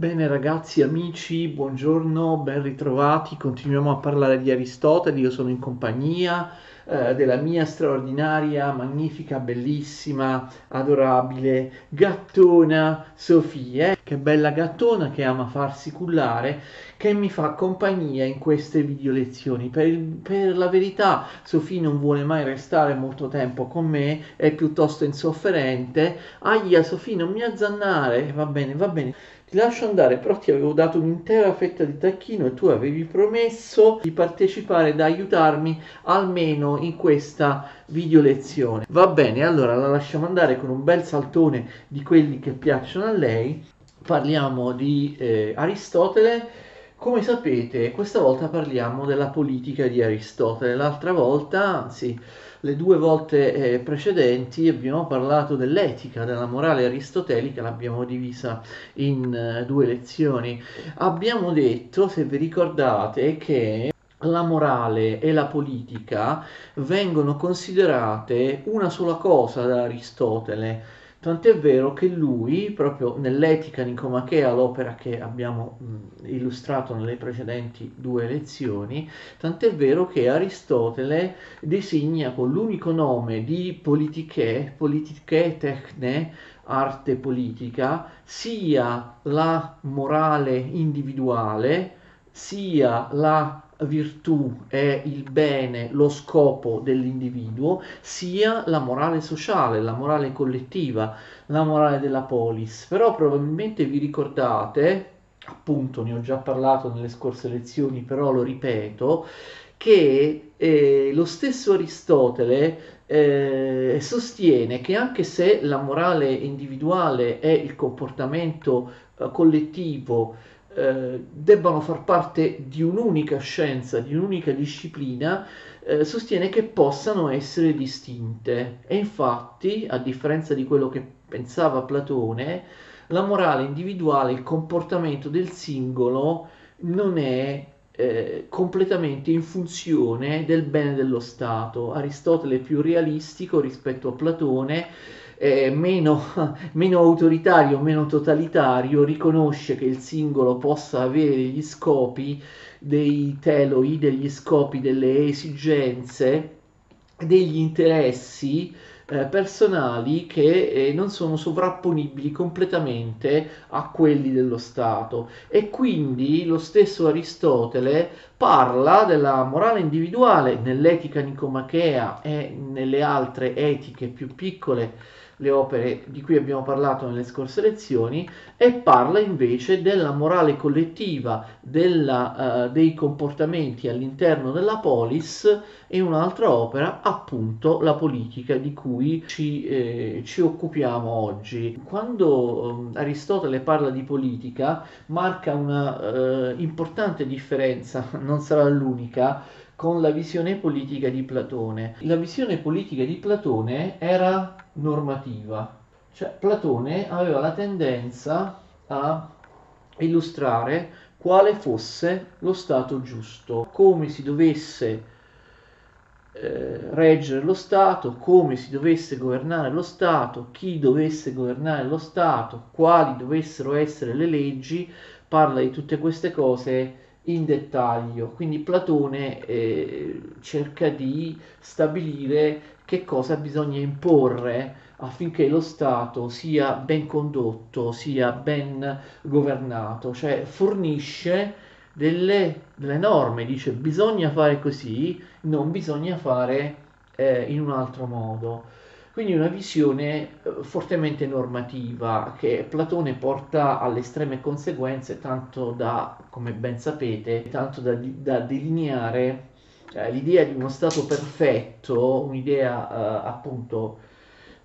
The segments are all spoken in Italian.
Bene ragazzi, amici, buongiorno, ben ritrovati, continuiamo a parlare di Aristotele. Io sono in compagnia della mia straordinaria, magnifica, bellissima, adorabile gattona Sofia. Che bella gattona che ama farsi cullare, che mi fa compagnia in queste video lezioni. Per la verità Sofia non vuole mai restare molto tempo con me, è piuttosto insofferente. Ahia Sofia, non mi azzannare, va bene. Ti lascio andare, però ti avevo dato un'intera fetta di tacchino e tu avevi promesso di partecipare, da aiutarmi almeno in questa video lezione. Va bene, allora la lasciamo andare con un bel saltone di quelli che piacciono a lei. Parliamo di Aristotele. Come sapete, questa volta parliamo della politica di Aristotele. L'altra volta, anzi, le due volte precedenti abbiamo parlato dell'etica, della morale aristotelica, l'abbiamo divisa in due lezioni. Abbiamo detto, se vi ricordate, che la morale e la politica vengono considerate una sola cosa da Aristotele. Tant'è vero che lui, proprio nell'Etica Nicomachea, l'opera che abbiamo illustrato nelle precedenti due lezioni, tant'è vero che Aristotele designa con l'unico nome di politiche, politiche techne, arte politica, sia la morale individuale, sia la virtù è il bene, lo scopo dell'individuo, sia la morale sociale, la morale collettiva, la morale della polis. Però probabilmente vi ricordate, appunto ne ho già parlato nelle scorse lezioni, però lo ripeto, che lo stesso Aristotele sostiene che anche se la morale individuale e il comportamento collettivo debbano far parte di un'unica scienza, di un'unica disciplina, sostiene che possano essere distinte. E infatti, a differenza di quello che pensava Platone, la morale individuale, il comportamento del singolo, non è completamente in funzione del bene dello Stato. Aristotele è più realistico rispetto a Platone, meno autoritario, meno totalitario, riconosce che il singolo possa avere degli scopi, dei teloi, degli scopi, delle esigenze, degli interessi personali che non sono sovrapponibili completamente a quelli dello Stato. E quindi lo stesso Aristotele parla della morale individuale nell'Etica Nicomachea e nelle altre etiche più piccole, le opere di cui abbiamo parlato nelle scorse lezioni, e parla invece della morale collettiva, dei comportamenti all'interno della polis, e un'altra opera, appunto, la politica, di cui ci occupiamo oggi. Quando Aristotele parla di politica, marca una importante differenza, non sarà l'unica, con la visione politica di Platone. La visione politica di Platone era normativa, cioè Platone aveva la tendenza a illustrare quale fosse lo stato giusto, come si dovesse reggere lo Stato, come si dovesse governare lo Stato, chi dovesse governare lo Stato, quali dovessero essere le leggi. Parla di tutte queste cose in dettaglio, quindi Platone cerca di stabilire che cosa bisogna imporre affinché lo Stato sia ben condotto, sia ben governato, cioè fornisce delle norme, dice bisogna fare così, non bisogna fare in un altro modo. Quindi una visione fortemente normativa che Platone porta alle estreme conseguenze, tanto da, come ben sapete, tanto da delineare l'idea di uno Stato perfetto, un'idea appunto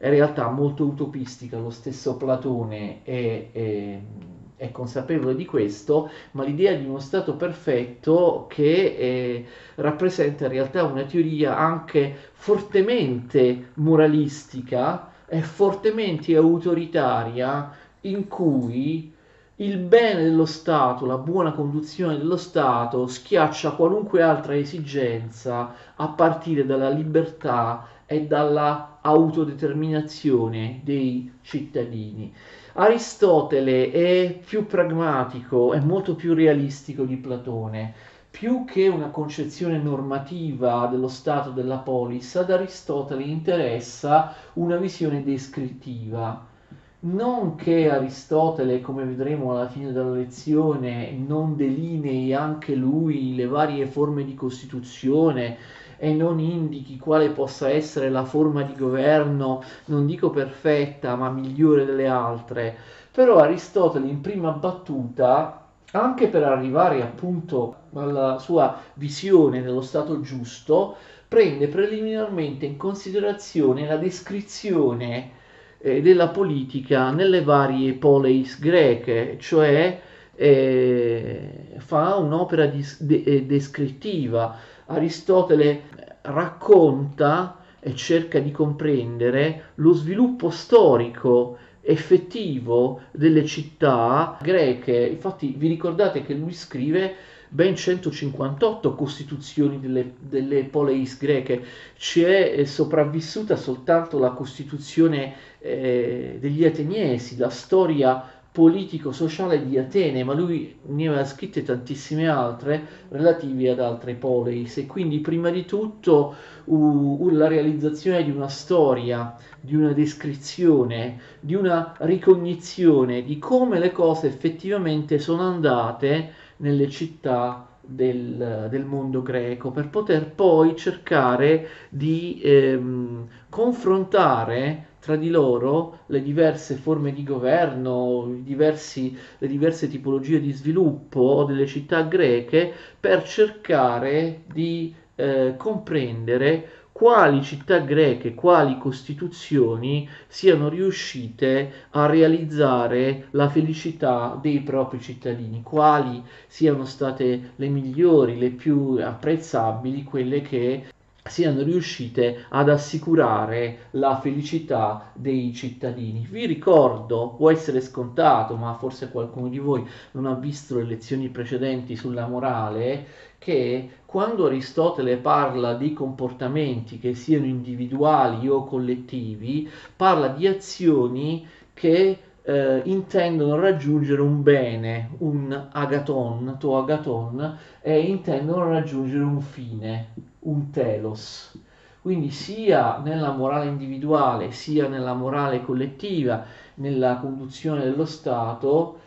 in realtà molto utopistica. Lo stesso Platone è consapevole di questo, ma l'idea di uno Stato perfetto che rappresenta in realtà una teoria anche fortemente moralistica e fortemente autoritaria, in cui il bene dello Stato, la buona conduzione dello Stato, schiaccia qualunque altra esigenza a partire dalla libertà e dalla autodeterminazione dei cittadini. Aristotele è più pragmatico, è molto più realistico di Platone. Più che una concezione normativa dello stato della polis, ad Aristotele interessa una visione descrittiva. Non che Aristotele, come vedremo alla fine della lezione, non delinei anche lui le varie forme di costituzione e non indichi quale possa essere la forma di governo, non dico perfetta, ma migliore delle altre. Però Aristotele in prima battuta, anche per arrivare appunto alla sua visione dello stato giusto, prende preliminarmente in considerazione la descrizione della politica nelle varie poleis greche, cioè fa un'opera descrittiva. Aristotele racconta e cerca di comprendere lo sviluppo storico effettivo delle città greche. Infatti vi ricordate che lui scrive ben 158 costituzioni delle poleis greche, ci è sopravvissuta soltanto la costituzione degli ateniesi, la storia politico-sociale di Atene, ma lui ne aveva scritte tantissime altre relative ad altre poleis. E quindi prima di tutto la realizzazione di una storia, di una descrizione, di una ricognizione di come le cose effettivamente sono andate nelle città del mondo greco, per poter poi cercare di confrontare tra di loro le diverse forme di governo, le diverse tipologie di sviluppo delle città greche, per cercare di comprendere quali città greche, quali costituzioni siano riuscite a realizzare la felicità dei propri cittadini, quali siano state le migliori, le più apprezzabili, quelle che siano riuscite ad assicurare la felicità dei cittadini. Vi ricordo, può essere scontato, ma forse qualcuno di voi non ha visto le lezioni precedenti sulla morale, che quando Aristotele parla di comportamenti che siano individuali o collettivi, parla di azioni che intendono raggiungere un bene, un agaton, to agaton, e intendono raggiungere un fine, un telos. Quindi sia nella morale individuale, sia nella morale collettiva, nella conduzione dello Stato,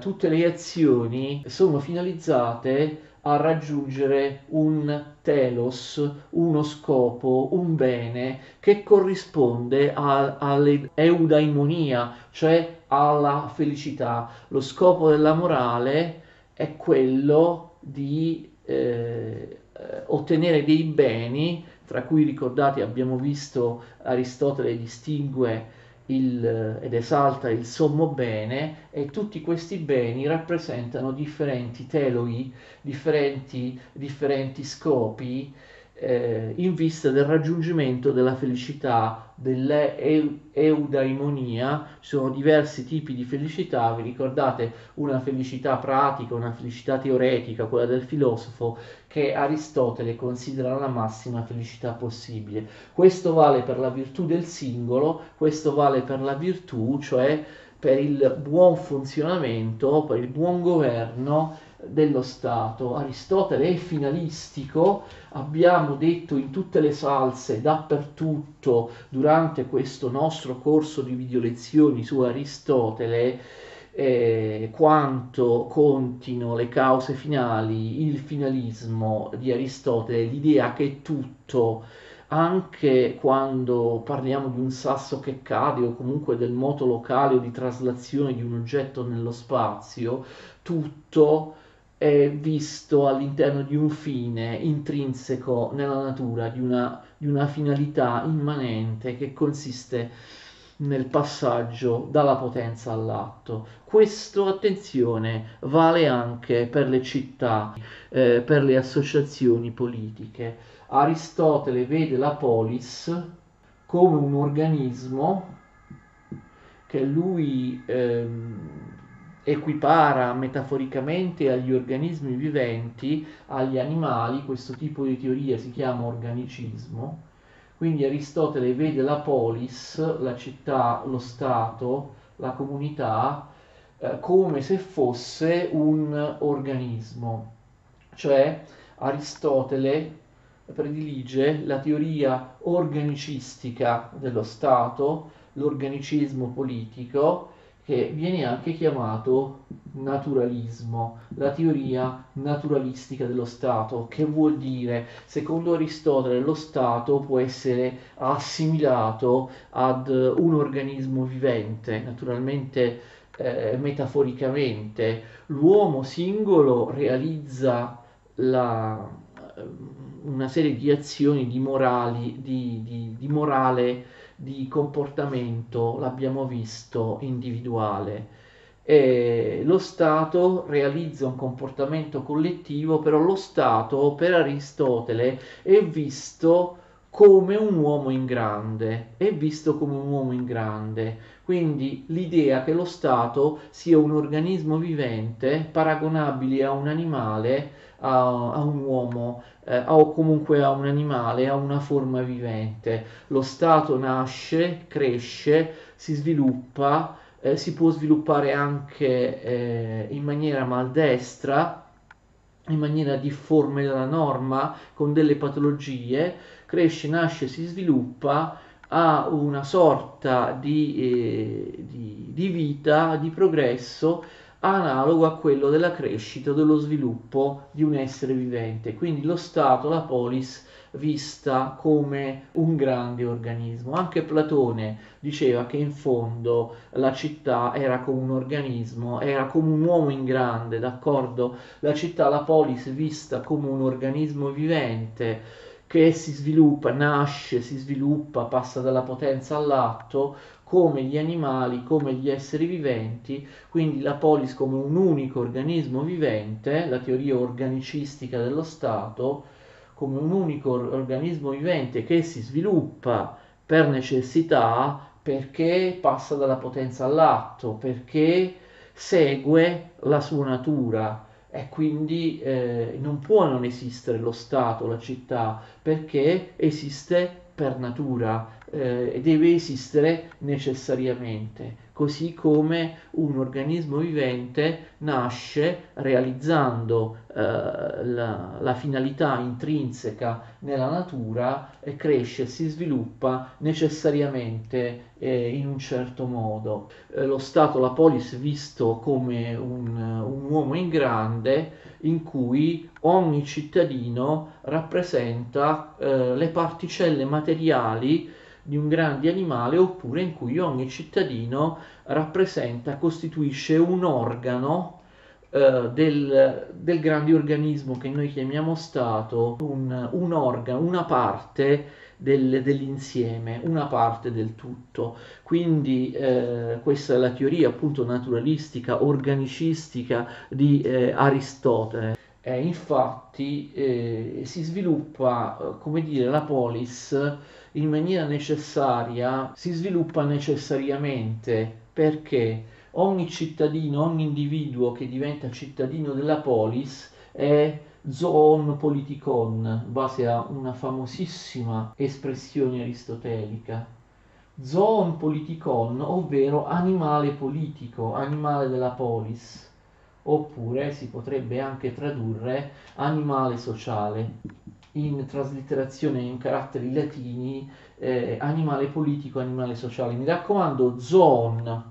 tutte le azioni sono finalizzate a raggiungere un telos, uno scopo, un bene che corrisponde all'eudaimonia, cioè alla felicità. Lo scopo della morale è quello di ottenere dei beni, tra cui, ricordate, abbiamo visto Aristotele distingue ed esalta il sommo bene, e tutti questi beni rappresentano differenti teloi, differenti scopi in vista del raggiungimento della felicità, dell'eudaimonia. Ci sono diversi tipi di felicità, vi ricordate una felicità pratica, una felicità teoretica, quella del filosofo, che Aristotele considera la massima felicità possibile. Questo vale per la virtù del singolo, questo vale per la virtù, cioè per il buon funzionamento, per il buon governo dello Stato. Aristotele è finalistico, abbiamo detto in tutte le salse, dappertutto, durante questo nostro corso di video lezioni su Aristotele, quanto contino le cause finali, il finalismo di Aristotele, l'idea che tutto, anche quando parliamo di un sasso che cade o comunque del moto locale o di traslazione di un oggetto nello spazio, tutto è visto all'interno di un fine intrinseco nella natura, di una finalità immanente che consiste nel passaggio dalla potenza all'atto. Questo, attenzione, vale anche per le città, per le associazioni politiche. Aristotele vede la polis come un organismo che lui equipara metaforicamente agli organismi viventi, agli animali. Questo tipo di teoria si chiama organicismo. Quindi Aristotele vede la polis, la città, lo Stato, la comunità come se fosse un organismo, cioè Aristotele predilige la teoria organicistica dello Stato, l'organicismo politico, che viene anche chiamato naturalismo, la teoria naturalistica dello Stato, che vuol dire, secondo Aristotele, lo Stato può essere assimilato ad un organismo vivente, naturalmente metaforicamente. L'uomo singolo realizza una serie di azioni, di morale, di comportamento, l'abbiamo visto, individuale. E lo Stato realizza un comportamento collettivo, però lo Stato per Aristotele è visto come un uomo in grande, quindi l'idea che lo Stato sia un organismo vivente paragonabile a un animale, a un uomo o comunque a un animale, a una forma vivente. Lo Stato nasce, cresce, si sviluppa, si può sviluppare anche in maniera maldestra, in maniera difforme dalla norma, con delle patologie, cresce, nasce, si sviluppa, ha una sorta di vita, di progresso analogo a quello della crescita, dello sviluppo di un essere vivente. Quindi lo Stato, la polis, vista come un grande organismo. Anche Platone diceva che in fondo la città era come un organismo, era come un uomo in grande, d'accordo? La città, la polis, vista come un organismo vivente che si sviluppa, nasce, si sviluppa, passa dalla potenza all'atto, come gli animali, come gli esseri viventi. Quindi la polis come un unico organismo vivente, la teoria organicistica dello Stato, come un unico organismo vivente che si sviluppa per necessità, perché passa dalla potenza all'atto, perché segue la sua natura. E quindi non può non esistere lo Stato, la città, perché esiste per natura e deve esistere necessariamente, così come un organismo vivente nasce realizzando la finalità intrinseca nella natura e cresce, si sviluppa necessariamente in un certo modo. Lo Stato, la polis, visto come un uomo in grande, in cui ogni cittadino rappresenta le particelle materiali di un grande animale, oppure in cui ogni cittadino rappresenta, costituisce un organo del grande organismo che noi chiamiamo Stato, un organo, una parte dell'insieme, una parte del tutto. Quindi questa è la teoria appunto naturalistica, organicistica di Aristotele. Infatti si sviluppa, come dire, la polis in maniera necessaria, si sviluppa necessariamente, perché ogni cittadino, ogni individuo che diventa cittadino della polis è zoon politikon, in base a una famosissima espressione aristotelica. Zoon politikon, ovvero animale politico, animale della polis. Oppure si potrebbe anche tradurre animale sociale, in traslitterazione in caratteri latini, animale politico, animale sociale. Mi raccomando, zoon,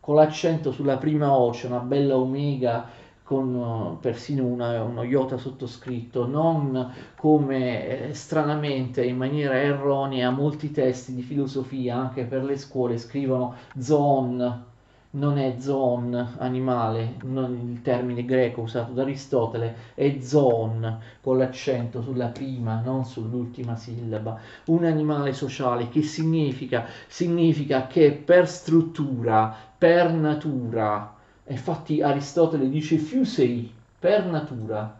con l'accento sulla prima O, c'è una bella omega con persino uno iota sottoscritto, non come stranamente, in maniera erronea, molti testi di filosofia, anche per le scuole, scrivono zoon. Non è zoon animale, non il termine greco usato da Aristotele, è zoon con l'accento sulla prima, non sull'ultima sillaba. Un animale sociale che significa? Significa che per struttura, per natura, infatti Aristotele dice fusei, per natura.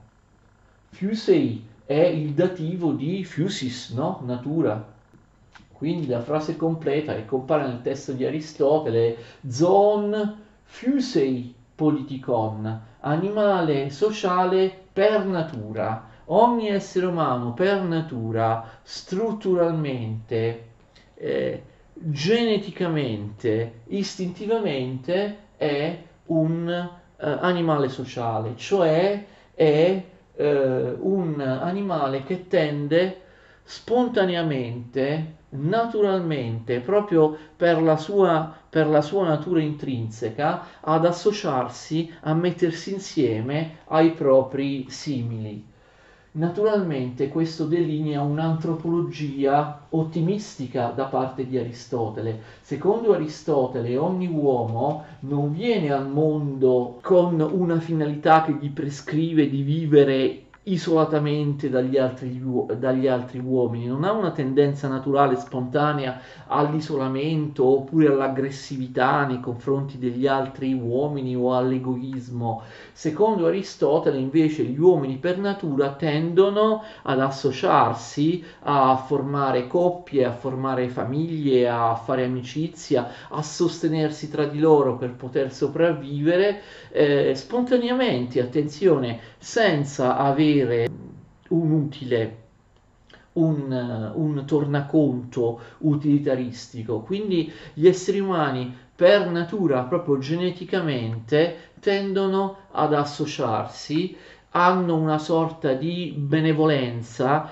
Fusei è il dativo di fusis, no? Natura. Quindi la frase completa che compare nel testo di Aristotele è zoon fusei politikon, animale sociale per natura. Ogni essere umano per natura strutturalmente geneticamente, istintivamente è un animale sociale, cioè è un animale che tende spontaneamente, naturalmente, proprio per la sua natura intrinseca, ad associarsi, a mettersi insieme ai propri simili. Naturalmente questo delinea un'antropologia ottimistica da parte di Aristotele. Secondo Aristotele ogni uomo non viene al mondo con una finalità che gli prescrive di vivere isolatamente dagli altri uomini, non ha una tendenza naturale spontanea all'isolamento oppure all'aggressività nei confronti degli altri uomini o all'egoismo. Secondo Aristotele invece gli uomini per natura tendono ad associarsi, a formare coppie, a formare famiglie, a fare amicizia, a sostenersi tra di loro per poter sopravvivere spontaneamente, attenzione, senza avere un utile, un tornaconto utilitaristico. Quindi gli esseri umani per natura, proprio geneticamente, tendono ad associarsi, hanno una sorta di benevolenza,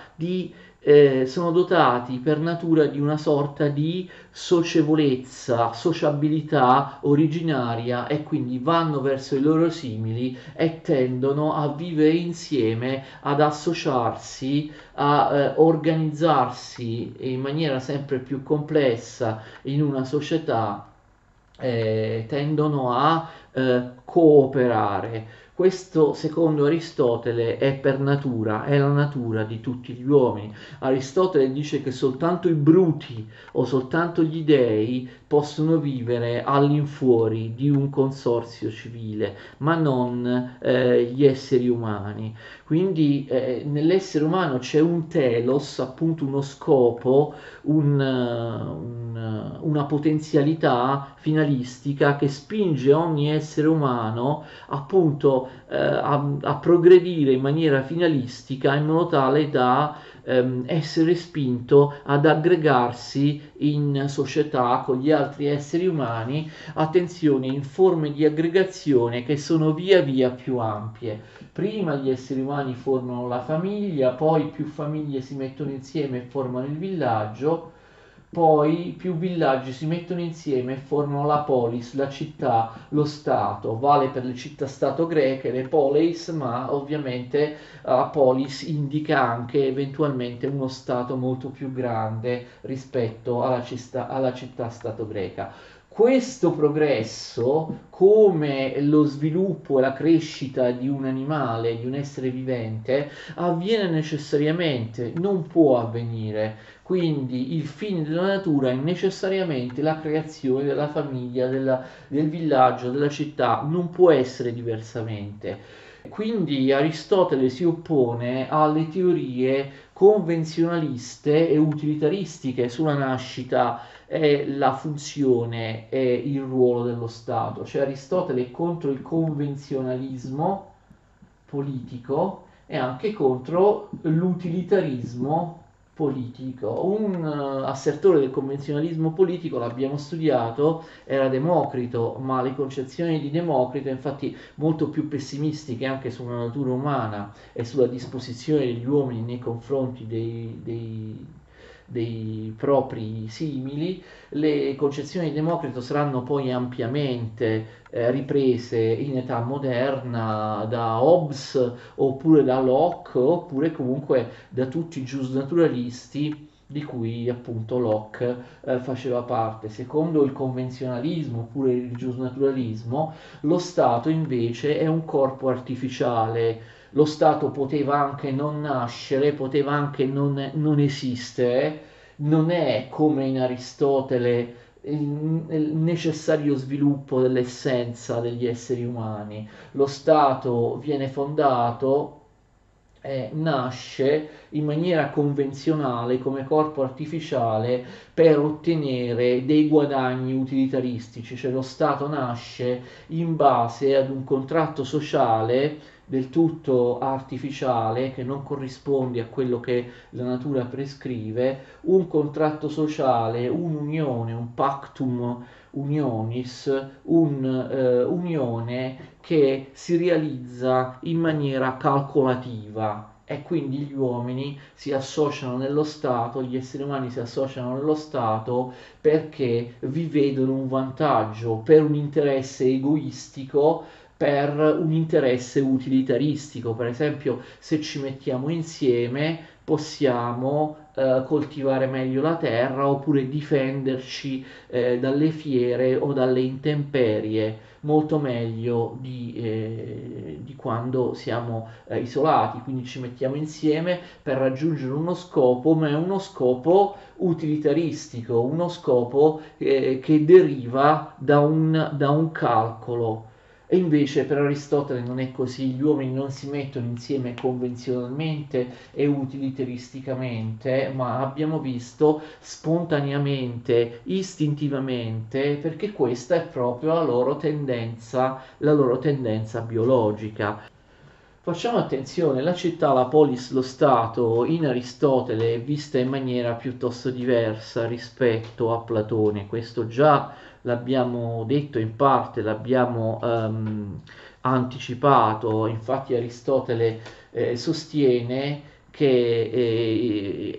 sono dotati per natura di una sorta di socievolezza, sociabilità originaria, e quindi vanno verso i loro simili e tendono a vivere insieme, ad associarsi, a organizzarsi in maniera sempre più complessa in una società, tendono a cooperare. Questo, secondo Aristotele, è per natura, è la natura di tutti gli uomini. Aristotele dice che soltanto i bruti o soltanto gli dèi possono vivere all'infuori di un consorzio civile, ma non gli esseri umani. Quindi nell'essere umano c'è un telos, appunto uno scopo, una potenzialità finalistica che spinge ogni essere umano appunto a progredire in maniera finalistica, in modo tale da essere spinto ad aggregarsi in società con gli altri esseri umani, attenzione, in forme di aggregazione che sono via via più ampie. Prima gli esseri umani formano la famiglia, poi più famiglie si mettono insieme e formano il villaggio, poi più villaggi si mettono insieme e formano la polis, la città, lo stato. Vale per le città-stato greche, le poleis, ma ovviamente la polis indica anche eventualmente uno stato molto più grande rispetto alla città-stato greca. Questo progresso, come lo sviluppo e la crescita di un animale, di un essere vivente, avviene necessariamente, non può avvenire. Quindi il fine della natura è necessariamente la creazione della famiglia, del villaggio, della città, non può essere diversamente. Quindi Aristotele si oppone alle teorie convenzionaliste e utilitaristiche sulla nascita e la funzione e il ruolo dello Stato. Cioè Aristotele è contro il convenzionalismo politico e anche contro l'utilitarismo politico. Un assertore del convenzionalismo politico, l'abbiamo studiato, era Democrito, ma le concezioni di Democrito, infatti molto più pessimistiche anche sulla natura umana e sulla disposizione degli uomini nei confronti dei propri simili, le concezioni di Democrito saranno poi ampiamente riprese in età moderna da Hobbes oppure da Locke oppure comunque da tutti i giusnaturalisti di cui appunto Locke faceva parte. Secondo il convenzionalismo oppure il giusnaturalismo, lo Stato invece è un corpo artificiale. Lo Stato poteva anche non nascere, poteva anche non esistere, non è, come in Aristotele, il necessario sviluppo dell'essenza degli esseri umani. Lo Stato viene fondato, nasce in maniera convenzionale come corpo artificiale per ottenere dei guadagni utilitaristici, cioè lo Stato nasce in base ad un contratto sociale del tutto artificiale che non corrisponde a quello che la natura prescrive, un contratto sociale, un'unione, un pactum unionis, un'unione che si realizza in maniera calcolativa. E quindi gli uomini si associano nello Stato, gli esseri umani si associano nello Stato perché vi vedono un vantaggio, per un interesse egoistico, per un interesse utilitaristico. Per esempio, se ci mettiamo insieme possiamo coltivare meglio la terra oppure difenderci dalle fiere o dalle intemperie molto meglio di quando siamo isolati. Quindi ci mettiamo insieme per raggiungere uno scopo, ma è uno scopo utilitaristico, uno scopo che deriva da un calcolo. E invece per Aristotele non è così, gli uomini non si mettono insieme convenzionalmente e utilitaristicamente, ma abbiamo visto spontaneamente, istintivamente, perché questa è proprio la loro tendenza biologica. Facciamo attenzione, la città, la polis, lo Stato in Aristotele è vista in maniera piuttosto diversa rispetto a Platone. Questo già l'abbiamo detto in parte, l'abbiamo anticipato. Infatti Aristotele sostiene che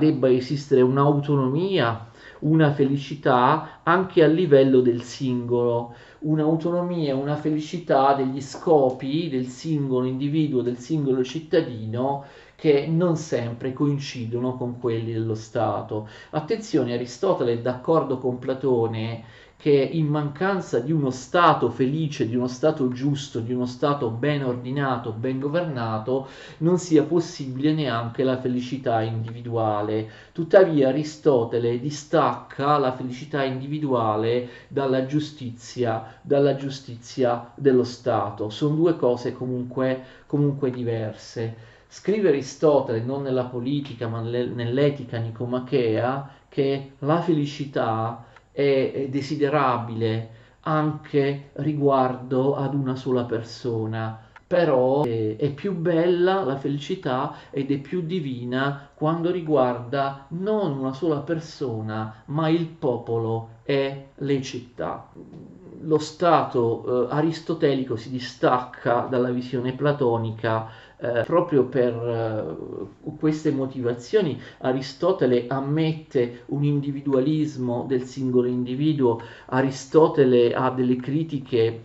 debba esistere un'autonomia, una felicità anche a livello del singolo, un'autonomia, una felicità degli scopi del singolo individuo, del singolo cittadino, che non sempre coincidono con quelli dello Stato. Attenzione, Aristotele è d'accordo con Platone che in mancanza di uno Stato felice, di uno Stato giusto, di uno Stato ben ordinato, ben governato, non sia possibile neanche la felicità individuale. Tuttavia Aristotele distacca la felicità individuale dalla giustizia dello Stato. Sono due cose comunque diverse. Scrive Aristotele, non nella politica ma nell'etica nicomachea, che la felicità è desiderabile anche riguardo ad una sola persona, però è più bella la felicità ed è più divina quando riguarda non una sola persona ma il popolo e le città. Lo Stato aristotelico si distacca dalla visione platonica proprio per queste motivazioni. Aristotele ammette un individualismo del singolo individuo. Aristotele ha delle critiche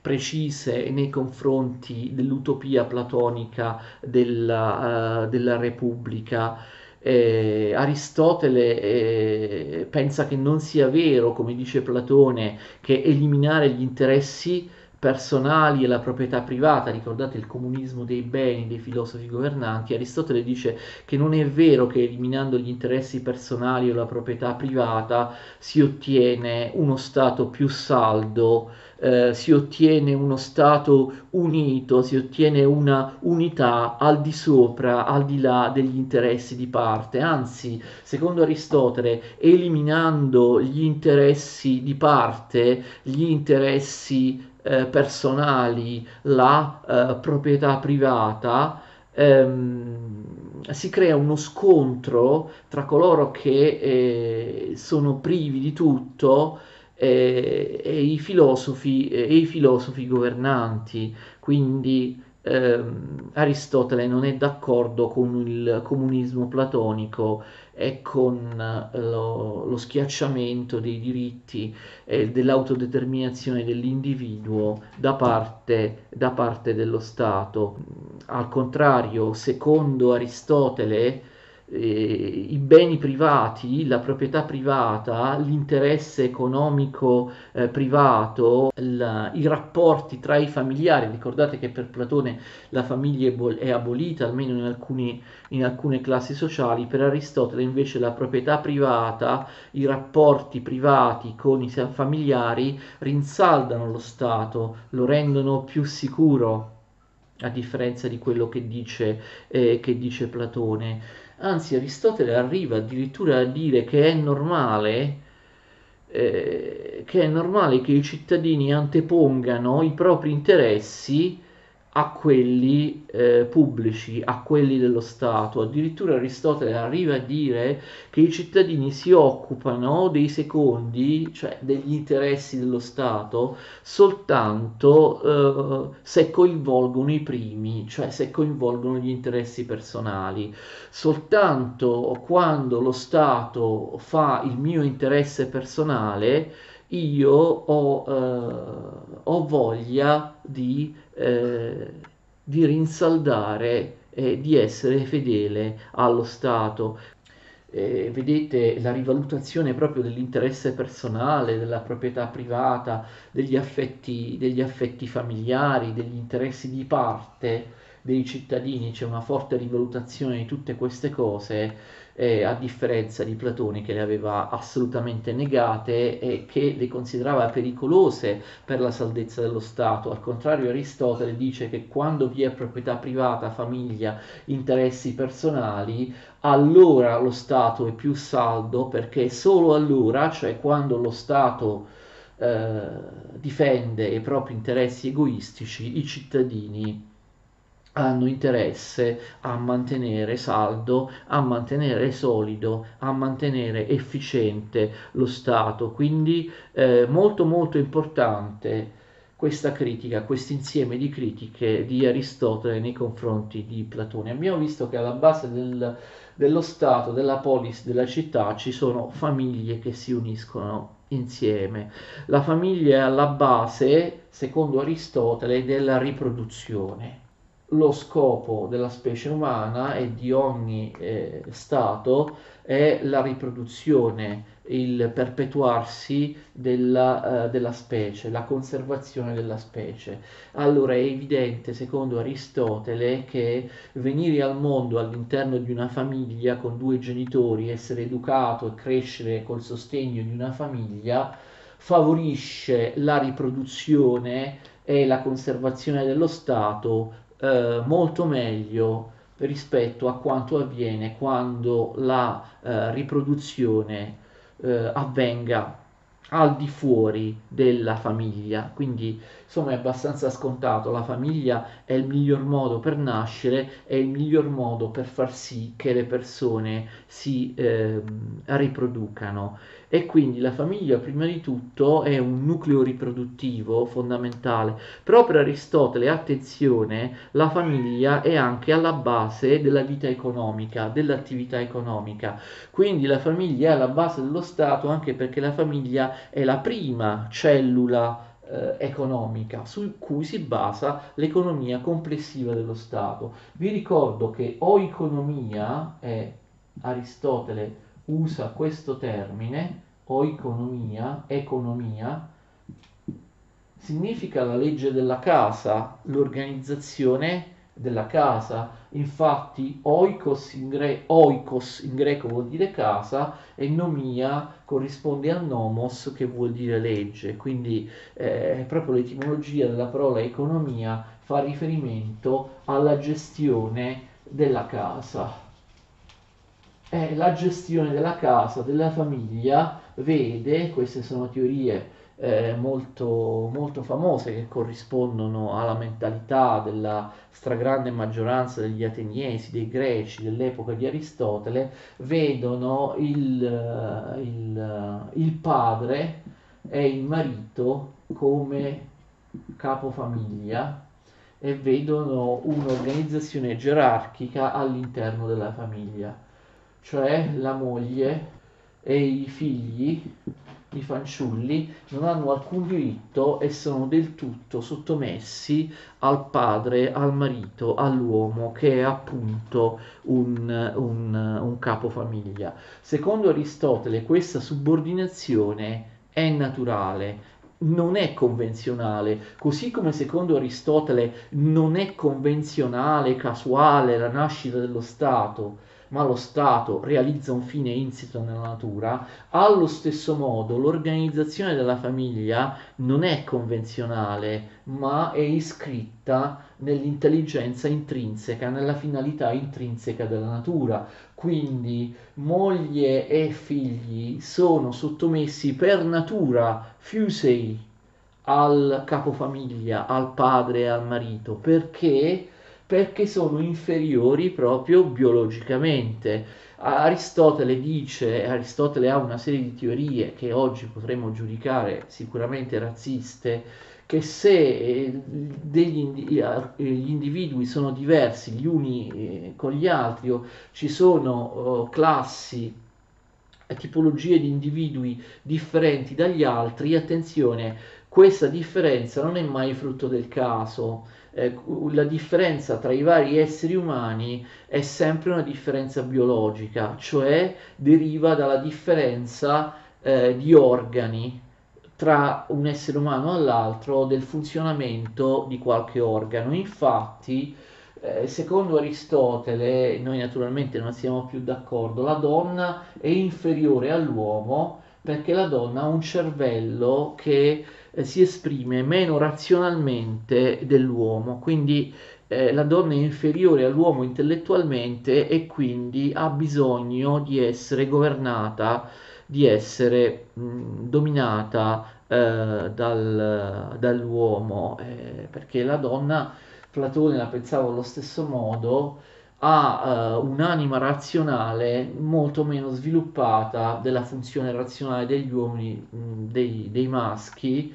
precise nei confronti dell'utopia platonica della Repubblica. Aristotele pensa che non sia vero, come dice Platone, che eliminare gli interessi personali e la proprietà privata, ricordate il comunismo dei beni dei filosofi governanti, Aristotele dice che non è vero che eliminando gli interessi personali o la proprietà privata si ottiene uno Stato più saldo, si ottiene uno Stato unito, si ottiene una unità al di sopra, al di là degli interessi di parte. Anzi, secondo Aristotele, eliminando gli interessi di parte, gli interessi personali, la proprietà privata, si crea uno scontro tra coloro che sono privi di tutto e i filosofi governanti. Quindi Aristotele non è d'accordo con il comunismo platonico e con lo schiacciamento dei diritti e dell'autodeterminazione dell'individuo da parte dello Stato. Al contrario, secondo Aristotele, i beni privati, la proprietà privata, l'interesse economico privato, i rapporti tra i familiari, ricordate che per Platone la famiglia è abolita almeno in alcune classi sociali, per Aristotele invece la proprietà privata, i rapporti privati con i familiari rinsaldano lo Stato, lo rendono più sicuro, a differenza di quello che dice Platone. Anzi, Aristotele arriva addirittura a dire che è normale che i cittadini antepongano i propri interessi a quelli pubblici, a quelli dello Stato. Addirittura Aristotele arriva a dire che i cittadini si occupano dei secondi, cioè degli interessi dello Stato, soltanto se coinvolgono i primi, cioè se coinvolgono gli interessi personali. Soltanto quando lo Stato fa il mio interesse personale, io ho voglia di rinsaldare e di essere fedele allo Stato. Vedete la rivalutazione proprio dell'interesse personale, della proprietà privata, degli affetti familiari, degli interessi di parte dei cittadini. C'è una forte rivalutazione di tutte queste cose, a differenza di Platone, che le aveva assolutamente negate e che le considerava pericolose per la saldezza dello Stato. Al contrario, Aristotele dice che quando vi è proprietà privata, famiglia, interessi personali, allora lo Stato è più saldo, perché solo allora, cioè quando lo Stato difende i propri interessi egoistici, i cittadini hanno interesse a mantenere saldo, a mantenere solido, a mantenere efficiente lo Stato. Quindi molto molto importante questa critica, questo insieme di critiche di Aristotele nei confronti di Platone. Abbiamo visto che alla base dello Stato, della polis, della città, ci sono famiglie che si uniscono insieme. La famiglia è alla base, secondo Aristotele, della riproduzione. Lo scopo della specie umana e di ogni stato è la riproduzione, il perpetuarsi della specie, la conservazione della specie. Allora è evidente, secondo Aristotele, che venire al mondo all'interno di una famiglia con due genitori, essere educato e crescere col sostegno di una famiglia, favorisce la riproduzione e la conservazione dello stato molto meglio rispetto a quanto avviene quando la riproduzione avvenga al di fuori della famiglia. Quindi insomma è abbastanza scontato, la famiglia è il miglior modo per nascere, è il miglior modo per far sì che le persone si riproducano, e quindi la famiglia prima di tutto è un nucleo riproduttivo fondamentale. Però per Aristotele, attenzione, la famiglia è anche alla base della vita economica, dell'attività economica. Quindi la famiglia è alla base dello Stato, anche perché la famiglia è la prima cellula economica su cui si basa l'economia complessiva dello Stato. Vi ricordo che o economia, Aristotele usa questo termine, o economia significa la legge della casa, l'organizzazione della casa. Infatti oikos in greco vuol dire casa e nomia corrisponde al nomos, che vuol dire legge. Quindi proprio l'etimologia della parola economia fa riferimento alla gestione della casa. La gestione della casa, della famiglia, vede, queste sono teorie molto, molto famose che corrispondono alla mentalità della stragrande maggioranza degli ateniesi, dei greci dell'epoca di Aristotele, vedono il padre e il marito come capofamiglia e vedono un'organizzazione gerarchica all'interno della famiglia, cioè la moglie e i figli, i fanciulli, non hanno alcun diritto e sono del tutto sottomessi al padre, al marito, all'uomo, che è appunto un capofamiglia. Secondo Aristotele questa subordinazione è naturale, non è convenzionale, così come secondo Aristotele non è convenzionale, casuale la nascita dello Stato, ma lo Stato realizza un fine insito nella natura. Allo stesso modo l'organizzazione della famiglia non è convenzionale, ma è iscritta nell'intelligenza intrinseca, nella finalità intrinseca della natura. Quindi moglie e figli sono sottomessi per natura, fusei, al capofamiglia, al padre, al marito, perché? Perché sono inferiori proprio biologicamente. Aristotele dice, Aristotele ha una serie di teorie che oggi potremmo giudicare sicuramente razziste, che se gli individui sono diversi gli uni con gli altri, o ci sono classi, tipologie di individui differenti dagli altri, attenzione, questa differenza non è mai frutto del caso. La differenza tra i vari esseri umani è sempre una differenza biologica, cioè deriva dalla differenza di organi tra un essere umano all'altro, o del funzionamento di qualche organo. Infatti, secondo Aristotele, noi naturalmente non siamo più d'accordo, la donna è inferiore all'uomo perché la donna ha un cervello che si esprime meno razionalmente dell'uomo, quindi la donna è inferiore all'uomo intellettualmente e quindi ha bisogno di essere governata, di essere dominata dall'uomo, perché la donna, Platone la pensava allo stesso modo, ha un'anima razionale molto meno sviluppata della funzione razionale degli uomini, dei maschi,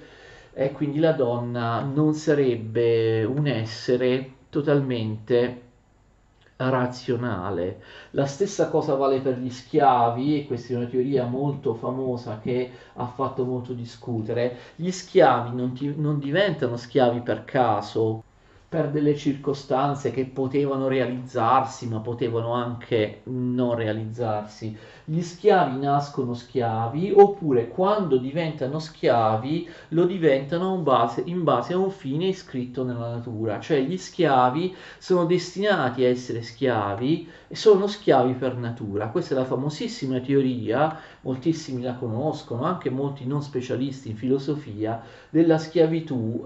e quindi la donna non sarebbe un essere totalmente razionale. La stessa cosa vale per gli schiavi, e questa è una teoria molto famosa che ha fatto molto discutere. Gli schiavi non diventano schiavi per caso, per delle circostanze che potevano realizzarsi ma potevano anche non realizzarsi. Gli schiavi nascono schiavi, oppure quando diventano schiavi lo diventano in base a un fine iscritto nella natura, cioè gli schiavi sono destinati a essere schiavi e sono schiavi per natura. Questa è la famosissima teoria, moltissimi la conoscono, anche molti non specialisti in filosofia, della schiavitù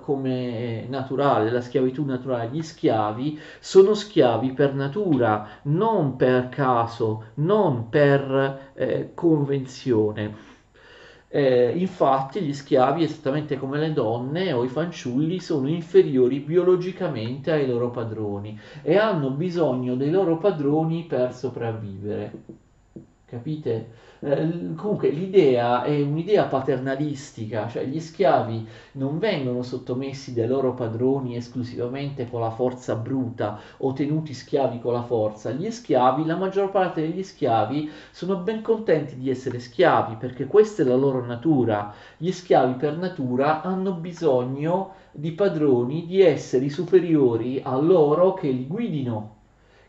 come naturale, la schiavitù naturale. Gli schiavi sono schiavi per natura, non per caso, non per convenzione. Infatti gli schiavi, esattamente come le donne o i fanciulli, sono inferiori biologicamente ai loro padroni e hanno bisogno dei loro padroni per sopravvivere. Capite? Comunque l'idea è un'idea paternalistica, cioè gli schiavi non vengono sottomessi dai loro padroni esclusivamente con la forza bruta o tenuti schiavi con la forza. Gli schiavi, la maggior parte degli schiavi, sono ben contenti di essere schiavi perché questa è la loro natura. Gli schiavi per natura hanno bisogno di padroni, di esseri superiori a loro che li guidino,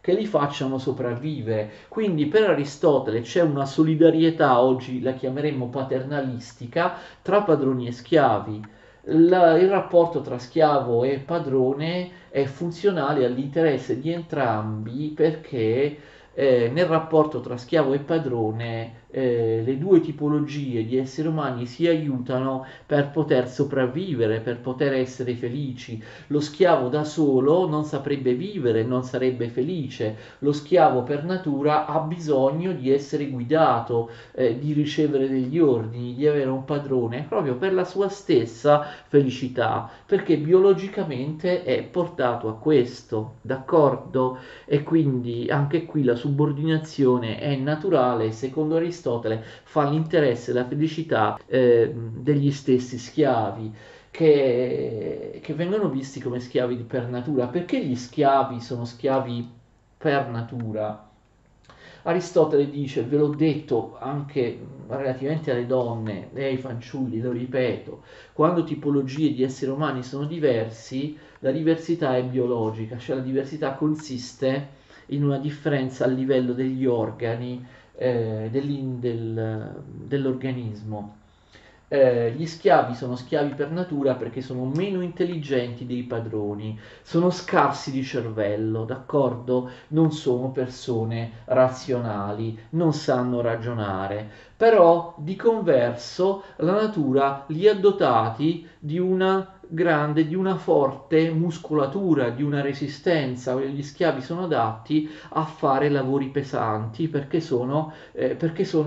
che li facciano sopravvivere. Quindi per Aristotele c'è una solidarietà, oggi la chiameremmo paternalistica, tra padroni e schiavi. Il rapporto tra schiavo e padrone è funzionale all'interesse di entrambi, perché nel rapporto tra schiavo e padrone le due tipologie di esseri umani si aiutano per poter sopravvivere, per poter essere felici. Lo schiavo da solo non saprebbe vivere, non sarebbe felice. Lo schiavo per natura ha bisogno di essere guidato, di ricevere degli ordini, di avere un padrone proprio per la sua stessa felicità, perché biologicamente è portato a questo, d'accordo? E quindi anche qui la subordinazione è naturale, secondo Aristotele fa l'interesse e la felicità degli stessi schiavi, che vengono visti come schiavi per natura. Perché gli schiavi sono schiavi per natura? Aristotele dice, ve l'ho detto anche relativamente alle donne e ai fanciulli, lo ripeto, quando tipologie di esseri umani sono diversi, la diversità è biologica, cioè la diversità consiste in una differenza a livello degli organi, dell'organismo. Gli schiavi sono schiavi per natura perché sono meno intelligenti dei padroni, sono scarsi di cervello, d'accordo? Non sono persone razionali, non sanno ragionare, però di converso la natura li ha dotati di una grande, di una forte muscolatura, di una resistenza. Gli schiavi sono adatti a fare lavori pesanti perché sono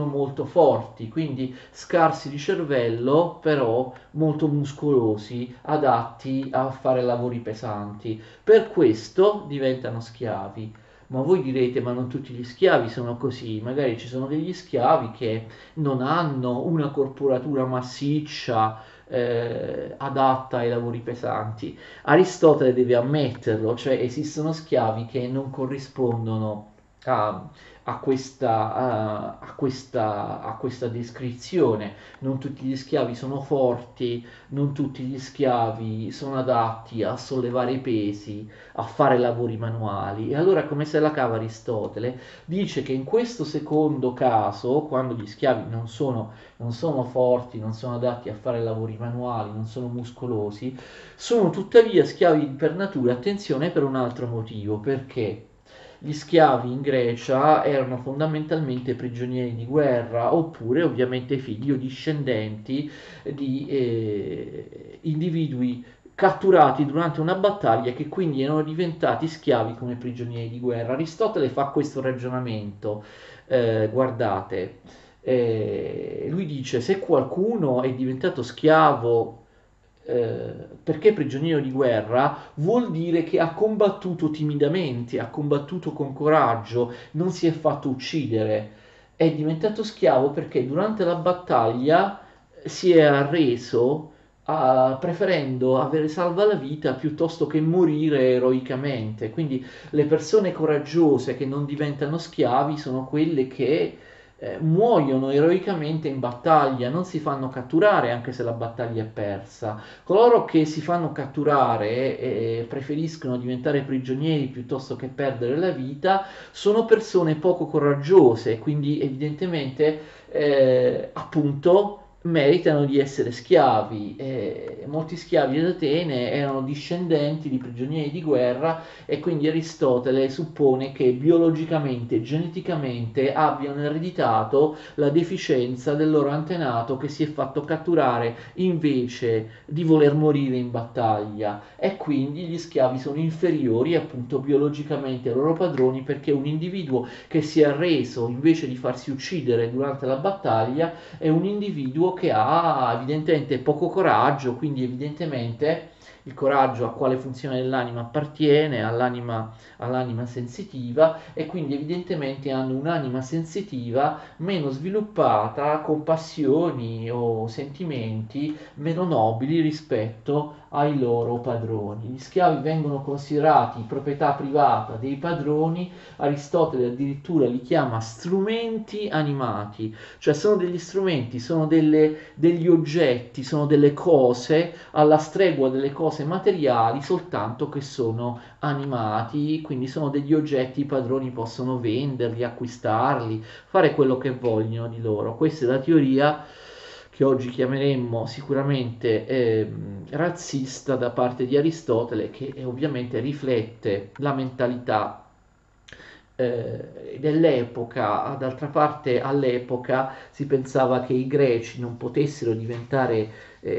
molto forti, quindi scarsi di cervello però molto muscolosi, adatti a fare lavori pesanti. Per questo diventano schiavi. Ma voi direte, ma non tutti gli schiavi sono così, magari ci sono degli schiavi che non hanno una corporatura massiccia adatta ai lavori pesanti. Aristotele deve ammetterlo, cioè esistono schiavi che non corrispondono a questa descrizione. Non tutti gli schiavi sono forti, non tutti gli schiavi sono adatti a sollevare pesi, a fare lavori manuali. E allora come se la cava Aristotele, dice che in questo secondo caso, quando gli schiavi non sono forti, non sono adatti a fare lavori manuali, non sono muscolosi, sono tuttavia schiavi per natura, attenzione, per un altro motivo, perché gli schiavi in Grecia erano fondamentalmente prigionieri di guerra, oppure ovviamente figli o discendenti di individui catturati durante una battaglia, che quindi erano diventati schiavi come prigionieri di guerra. Aristotele fa questo ragionamento, guardate, lui dice: se qualcuno è diventato schiavo perché prigioniero di guerra, vuol dire che ha combattuto timidamente, ha combattuto con coraggio, non si è fatto uccidere. È diventato schiavo perché durante la battaglia si è arreso, preferendo avere salva la vita piuttosto che morire eroicamente. Quindi le persone coraggiose che non diventano schiavi sono quelle che muoiono eroicamente in battaglia, non si fanno catturare anche se la battaglia è persa. Coloro che si fanno catturare e preferiscono diventare prigionieri piuttosto che perdere la vita sono persone poco coraggiose, quindi evidentemente appunto meritano di essere schiavi. Molti schiavi ad Atene erano discendenti di prigionieri di guerra, e quindi Aristotele suppone che biologicamente, geneticamente, abbiano ereditato la deficienza del loro antenato che si è fatto catturare invece di voler morire in battaglia, e quindi gli schiavi sono inferiori appunto biologicamente ai loro padroni, perché un individuo che si è arreso invece di farsi uccidere durante la battaglia è un individuo che ha evidentemente poco coraggio. Quindi evidentemente il coraggio a quale funzione dell'anima appartiene? All'anima sensitiva, e quindi evidentemente hanno un'anima sensitiva meno sviluppata, con passioni o sentimenti meno nobili rispetto ai loro padroni. Gli schiavi vengono considerati proprietà privata dei padroni, Aristotele addirittura li chiama strumenti animati, cioè sono degli strumenti, sono degli oggetti, sono delle cose alla stregua delle cose materiali, soltanto che sono animati, quindi sono degli oggetti, i padroni possono venderli, acquistarli, fare quello che vogliono di loro. Questa è la teoria che oggi chiameremmo sicuramente razzista da parte di Aristotele, che ovviamente riflette la mentalità dell'epoca. D'altra parte all'epoca si pensava che i greci non potessero diventare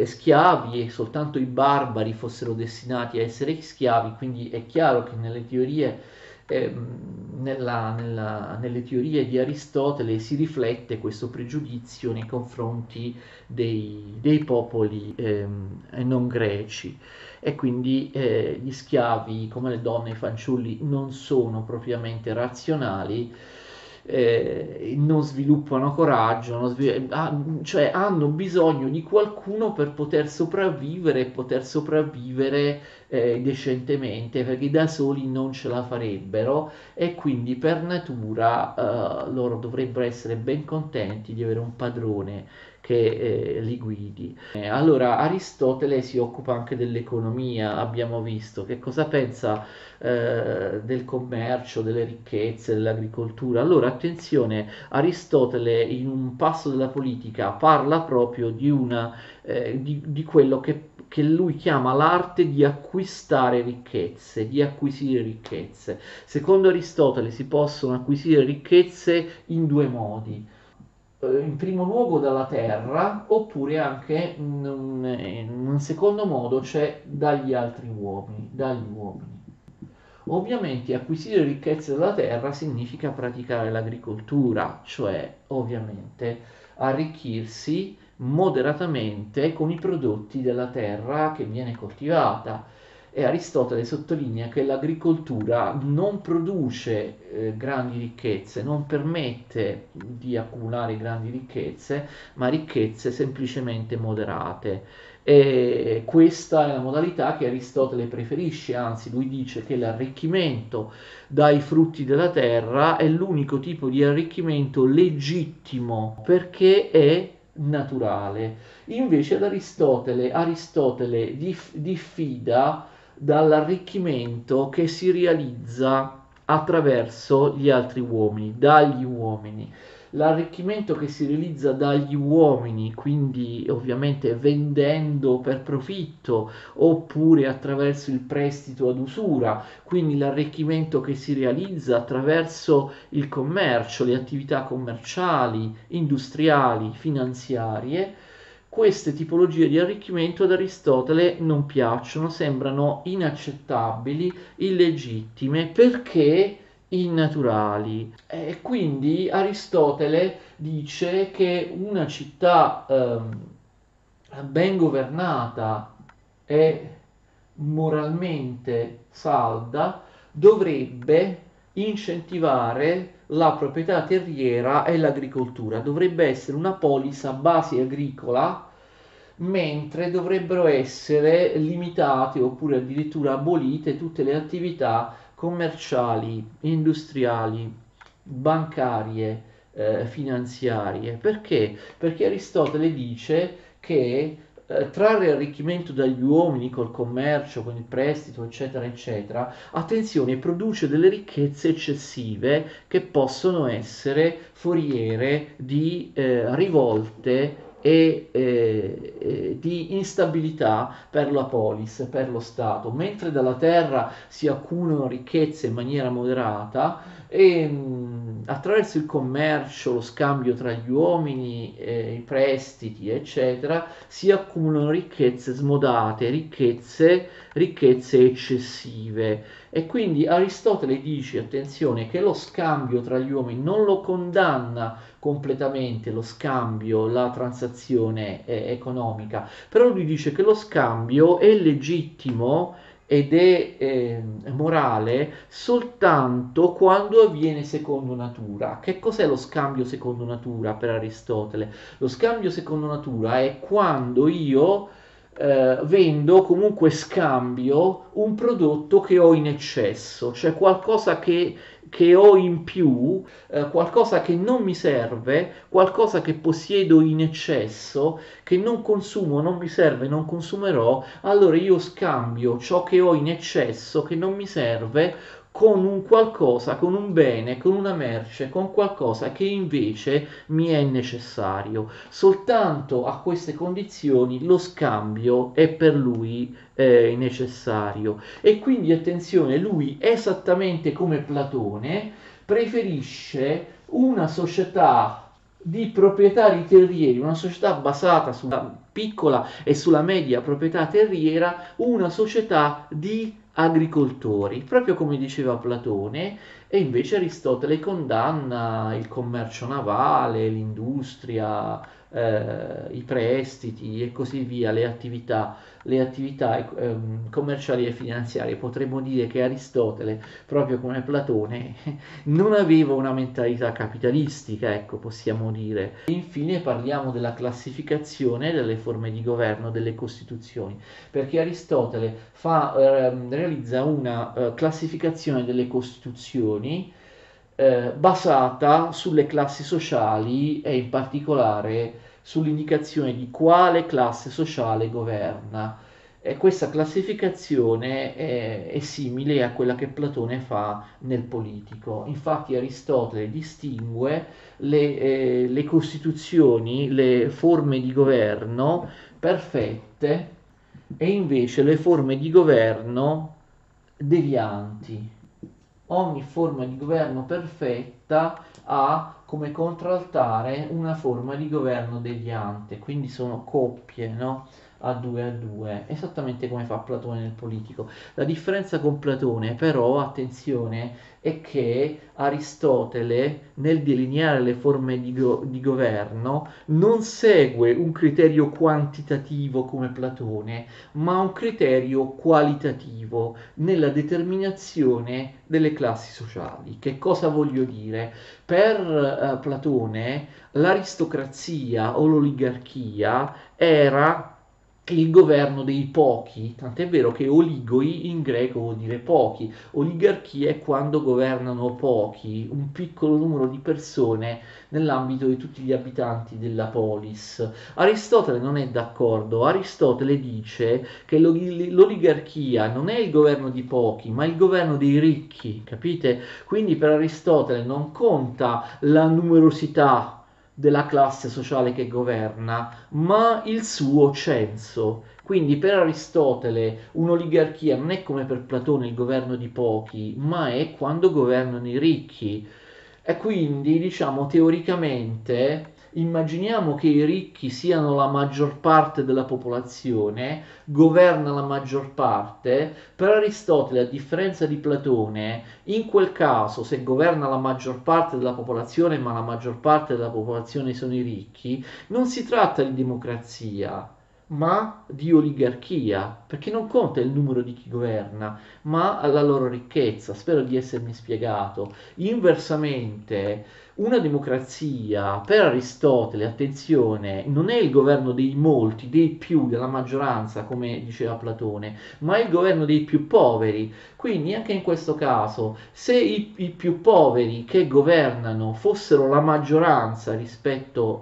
schiavi e soltanto i barbari fossero destinati a essere schiavi, quindi è chiaro che nelle teorie di Aristotele si riflette questo pregiudizio nei confronti dei popoli non greci, e quindi gli schiavi, come le donne e i fanciulli, non sono propriamente razionali, non sviluppano coraggio, cioè hanno bisogno di qualcuno per poter sopravvivere decentemente, perché da soli non ce la farebbero, e quindi per natura loro dovrebbero essere ben contenti di avere un padrone che li guidi. Allora Aristotele si occupa anche dell'economia, abbiamo visto che cosa pensa del commercio, delle ricchezze, dell'agricoltura. Allora attenzione, Aristotele in un passo della politica parla proprio di quello che lui chiama l'arte di acquistare ricchezze, di acquisire ricchezze. Secondo Aristotele si possono acquisire ricchezze in due modi. in primo luogo dalla terra, oppure anche in un secondo modo c'è dagli altri uomini, dagli uomini. Ovviamente acquisire ricchezze dalla terra significa praticare l'agricoltura, cioè ovviamente arricchirsi moderatamente con i prodotti della terra che viene coltivata. E Aristotele sottolinea che l'agricoltura non produce grandi ricchezze, non permette di accumulare grandi ricchezze, ma ricchezze semplicemente moderate. E questa è la modalità che Aristotele preferisce, anzi lui dice che l'arricchimento dai frutti della terra è l'unico tipo di arricchimento legittimo perché è naturale. Invece ad Aristotele diffida dall'arricchimento che si realizza attraverso gli altri uomini, dagli uomini. L'arricchimento che si realizza dagli uomini, quindi ovviamente vendendo per profitto oppure attraverso il prestito ad usura, quindi l'arricchimento che si realizza attraverso il commercio, le attività commerciali, industriali, finanziarie, queste tipologie di arricchimento ad Aristotele non piacciono, sembrano inaccettabili, illegittime, perché innaturali. E quindi Aristotele dice che una città ben governata e moralmente salda dovrebbe incentivare la proprietà terriera e l'agricoltura, dovrebbe essere una polis a base agricola, mentre dovrebbero essere limitate oppure addirittura abolite tutte le attività commerciali, industriali, bancarie, finanziarie. Perché? Perché Aristotele dice che trarre arricchimento dagli uomini col commercio, con il prestito, eccetera, eccetera, attenzione, produce delle ricchezze eccessive che possono essere foriere di rivolte e di instabilità per la polis, per lo Stato, mentre dalla terra si accumulano ricchezze in maniera moderata e attraverso il commercio, lo scambio tra gli uomini, i prestiti, eccetera, si accumulano ricchezze smodate, ricchezze eccessive. E quindi Aristotele dice, attenzione, che lo scambio tra gli uomini non lo condanna completamente, lo scambio, la transazione economica, però lui dice che lo scambio è legittimo ed è morale soltanto quando avviene secondo natura. Che cos'è lo scambio secondo natura per Aristotele? Lo scambio secondo natura è quando io vendo, comunque scambio, un prodotto che ho in eccesso, cioè qualcosa che ho in più, qualcosa che non mi serve, qualcosa che possiedo in eccesso, che non consumo, non mi serve, non consumerò, allora io scambio ciò che ho in eccesso, che non mi serve, con un qualcosa, con un bene, con una merce, con qualcosa che invece mi è necessario. Soltanto a queste condizioni lo scambio è per lui necessario. E quindi, attenzione, lui, esattamente come Platone, preferisce una società di proprietari terrieri, una società basata sulla piccola e sulla media proprietà terriera, una società di agricoltori, proprio come diceva Platone. E invece Aristotele condanna il commercio navale, l'industria, i prestiti e così via, le attività commerciali e finanziarie. Potremmo dire che Aristotele, proprio come Platone, non aveva una mentalità capitalistica, ecco, possiamo dire. Infine parliamo della classificazione delle forme di governo, delle costituzioni, perché Aristotele realizza una classificazione delle costituzioni basata sulle classi sociali e in particolare sull'indicazione di quale classe sociale governa. E questa classificazione è simile a quella che Platone fa nel Politico. Infatti Aristotele distingue le costituzioni, le forme di governo perfette e invece le forme di governo devianti. Ogni forma di governo perfetta ha come contraltare una forma di governo deviante, quindi sono coppie, no? A due, esattamente come fa Platone nel Politico. La differenza con Platone, però, attenzione, è che Aristotele, nel delineare le forme di governo, non segue un criterio quantitativo come Platone, ma un criterio qualitativo nella determinazione delle classi sociali. Che cosa voglio dire? Per Platone l'aristocrazia o l'oligarchia era il governo dei pochi, tant'è vero che oligoi in greco vuol dire pochi, oligarchia è quando governano pochi, un piccolo numero di persone nell'ambito di tutti gli abitanti della polis. Aristotele non è d'accordo, Aristotele dice che l'oligarchia non è il governo di pochi, ma il governo dei ricchi, capite? Quindi per Aristotele non conta la numerosità della classe sociale che governa, ma il suo censo. Quindi per Aristotele un'oligarchia non è come per Platone il governo di pochi, ma è quando governano i ricchi. E quindi, diciamo, teoricamente immaginiamo che i ricchi siano la maggior parte della popolazione, governa la maggior parte. Per Aristotele, a differenza di Platone, in quel caso, se governa la maggior parte della popolazione, ma la maggior parte della popolazione sono i ricchi, non si tratta di democrazia, ma di oligarchia, perché non conta il numero di chi governa, ma la loro ricchezza. Spero di essermi spiegato. Inversamente, una democrazia per Aristotele, attenzione, non è il governo dei molti, dei più, della maggioranza, come diceva Platone, ma è il governo dei più poveri. Quindi anche in questo caso, se i più poveri che governano fossero la maggioranza rispetto,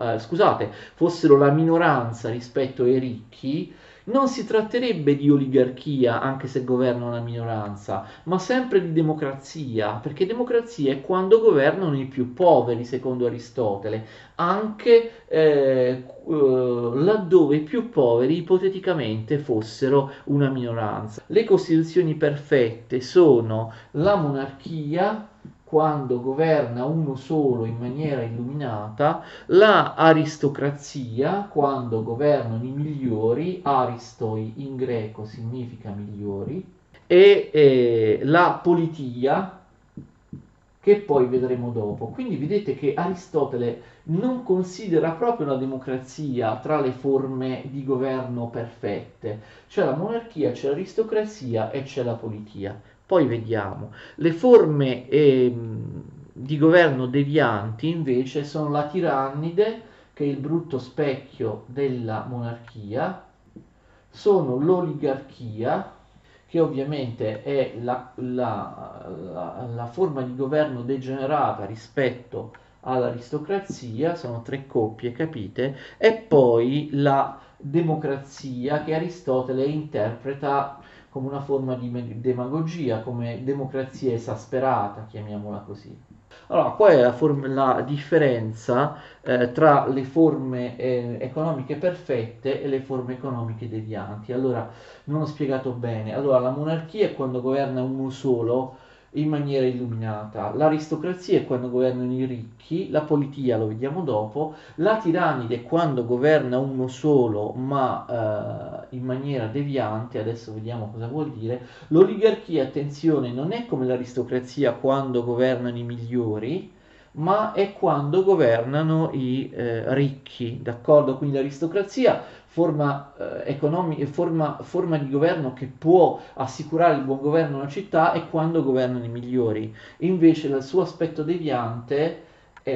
fossero la minoranza rispetto ai ricchi, non si tratterebbe di oligarchia, anche se governa una minoranza, ma sempre di democrazia, perché democrazia è quando governano i più poveri, secondo Aristotele, anche laddove i più poveri ipoteticamente fossero una minoranza. Le costituzioni perfette sono la monarchia, quando governa uno solo in maniera illuminata, la aristocrazia, quando governano i migliori, aristoi in greco significa migliori, e la politia, che poi vedremo dopo. Quindi vedete che Aristotele non considera proprio la democrazia tra le forme di governo perfette. C'è la monarchia, c'è l'aristocrazia e c'è la politia. Poi vediamo. Le forme di governo devianti invece sono la tirannide, che è il brutto specchio della monarchia, sono l'oligarchia, che ovviamente è la forma di governo degenerata rispetto all'aristocrazia, sono tre coppie, capite? E poi la democrazia, che Aristotele interpreta come una forma di demagogia, come democrazia esasperata, chiamiamola così. Allora, qual è la differenza tra le forme economiche perfette e le forme economiche devianti? Allora, non ho spiegato bene. Allora, la monarchia è quando governa uno solo in maniera illuminata, l'aristocrazia è quando governano i ricchi, la politia lo vediamo dopo, la tirannide è quando governa uno solo ma in maniera deviante, adesso vediamo cosa vuol dire, l'oligarchia, attenzione, non è come l'aristocrazia quando governano i migliori, ma è quando governano i ricchi, d'accordo? Quindi l'aristocrazia, forma di governo che può assicurare il buon governo a una città, è quando governano i migliori. Invece il suo aspetto deviante,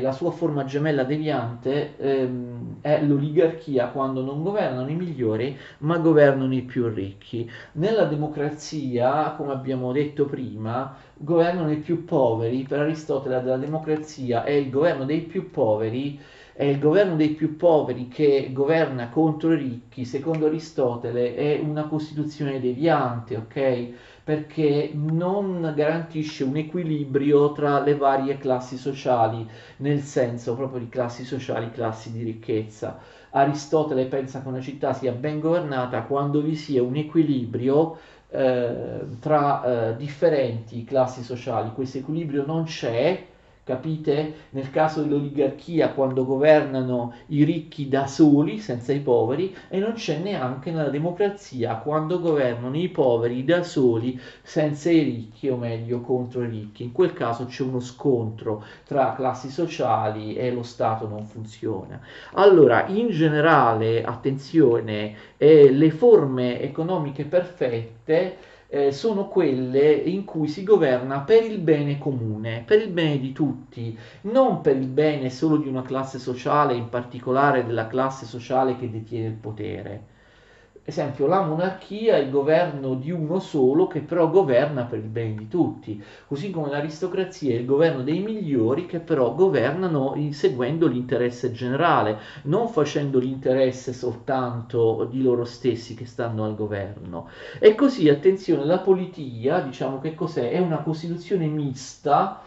la sua forma gemella deviante, è l'oligarchia, quando non governano i migliori ma governano i più ricchi. Nella democrazia, come abbiamo detto prima, governano i più poveri. Per Aristotele la democrazia è il governo dei più poveri, è il governo dei più poveri che governa contro i ricchi. Secondo Aristotele è una costituzione deviante, ok? Perché non garantisce un equilibrio tra le varie classi sociali, nel senso proprio di classi sociali, classi di ricchezza. Aristotele pensa che una città sia ben governata quando vi sia un equilibrio tra differenti classi sociali. Questo equilibrio non c'è, capite? Nel caso dell'oligarchia, quando governano i ricchi da soli, senza i poveri, e non c'è neanche nella democrazia, quando governano i poveri da soli, senza i ricchi, o meglio contro i ricchi. In quel caso c'è uno scontro tra classi sociali e lo Stato non funziona. Allora, in generale, attenzione, le forme economiche perfette sono quelle in cui si governa per il bene comune, per il bene di tutti, non per il bene solo di una classe sociale, in particolare della classe sociale che detiene il potere. Esempio, la monarchia è il governo di uno solo che però governa per il bene di tutti, così come l'aristocrazia è il governo dei migliori che però governano seguendo l'interesse generale, non facendo l'interesse soltanto di loro stessi che stanno al governo. E così, attenzione, la politia, diciamo che cos'è? È una costituzione mista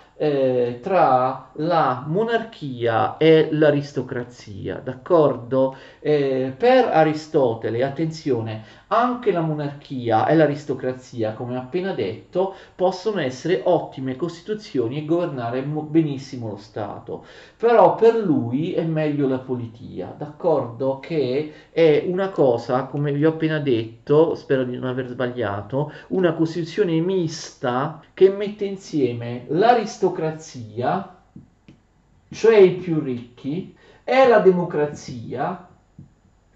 tra la monarchia e l'aristocrazia, d'accordo? Per Aristotele, attenzione, anche la monarchia e l'aristocrazia, come appena detto, possono essere ottime costituzioni e governare benissimo lo Stato, però per lui è meglio la politia, d'accordo? Che è una cosa, come vi ho appena detto, spero di non aver sbagliato, una costituzione mista che mette insieme l'aristocrazia, cioè i più ricchi, e la democrazia,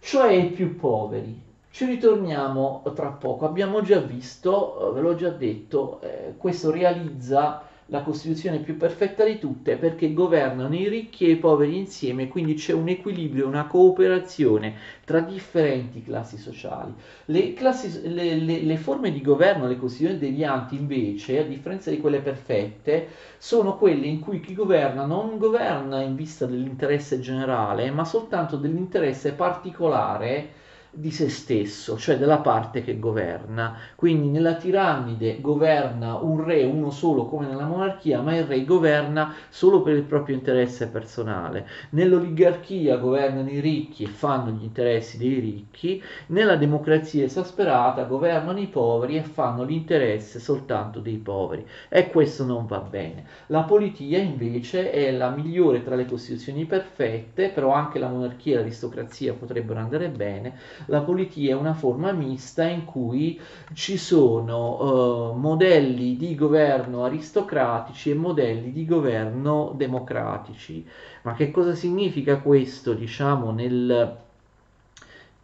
cioè i più poveri. Ci ritorniamo tra poco, abbiamo già visto, ve l'ho già detto, questo realizza la costituzione più perfetta di tutte perché governano i ricchi e i poveri insieme, quindi c'è un equilibrio, una cooperazione tra differenti classi sociali. Le forme di governo, le costituzioni devianti invece, a differenza di quelle perfette, sono quelle in cui chi governa non governa in vista dell'interesse generale, ma soltanto dell'interesse particolare di se stesso, cioè della parte che governa. Quindi nella tirannide governa un re, uno solo, come nella monarchia, ma il re governa solo per il proprio interesse personale. Nell'oligarchia governano i ricchi e fanno gli interessi dei ricchi, nella democrazia esasperata governano i poveri e fanno l'interesse soltanto dei poveri, e questo non va bene. La politia invece è la migliore tra le costituzioni perfette, però anche la monarchia e l'aristocrazia potrebbero andare bene. La politia è una forma mista in cui ci sono modelli di governo aristocratici e modelli di governo democratici. Ma che cosa significa questo, diciamo,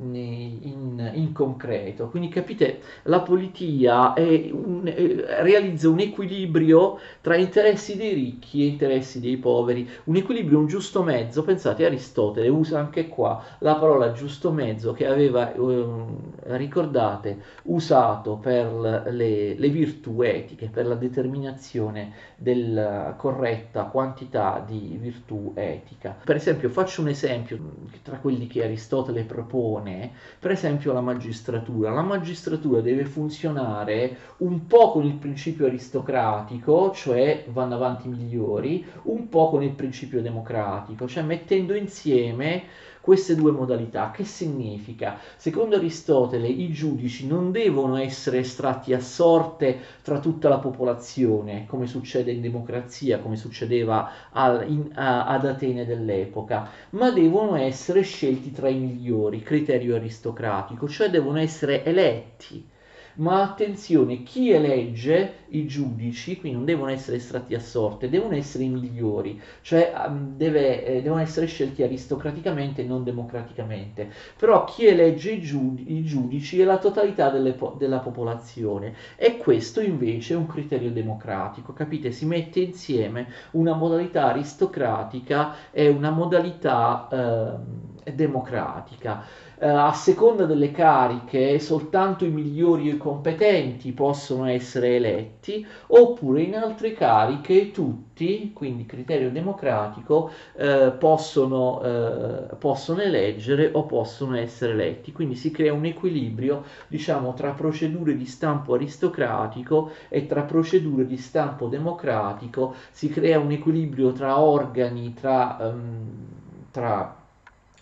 in concreto? Quindi capite, la politia realizza un equilibrio tra interessi dei ricchi e interessi dei poveri, un equilibrio, un giusto mezzo. Pensate, Aristotele usa anche qua la parola giusto mezzo che aveva, ricordate, usato per le virtù etiche, per la determinazione della corretta quantità di virtù etica. Per esempio, faccio un esempio tra quelli che Aristotele propone. Per esempio, la magistratura deve funzionare un po' con il principio aristocratico, cioè vanno avanti i migliori, un po' con il principio democratico, cioè mettendo insieme queste due modalità. Che significa? Secondo Aristotele i giudici non devono essere estratti a sorte tra tutta la popolazione, come succede in democrazia, come succedeva ad Atene dell'epoca, ma devono essere scelti tra i migliori, criterio aristocratico, cioè devono essere eletti. Ma attenzione, chi elegge i giudici, quindi non devono essere estratti a sorte, devono essere i migliori, cioè devono essere scelti aristocraticamente e non democraticamente. Però chi elegge i giudici è la totalità della popolazione, e questo invece è un criterio democratico, capite? Si mette insieme una modalità aristocratica e una modalità democratica. A seconda delle cariche, soltanto i migliori e i competenti possono essere eletti, oppure in altre cariche tutti, quindi criterio democratico, possono eleggere o possono essere eletti. Quindi si crea un equilibrio, diciamo, tra procedure di stampo aristocratico e tra procedure di stampo democratico, si crea un equilibrio tra organi, tra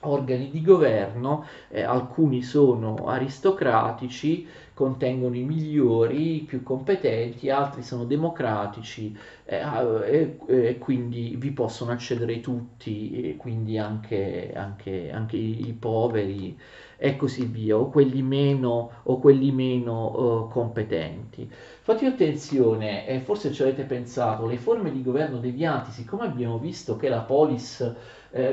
organi di governo, alcuni sono aristocratici contengono i migliori, i più competenti, altri sono democratici e quindi vi possono accedere tutti, e quindi anche i poveri e così via, o quelli meno competenti. Fate attenzione, forse ci avete pensato, le forme di governo devianti, siccome abbiamo visto che la polis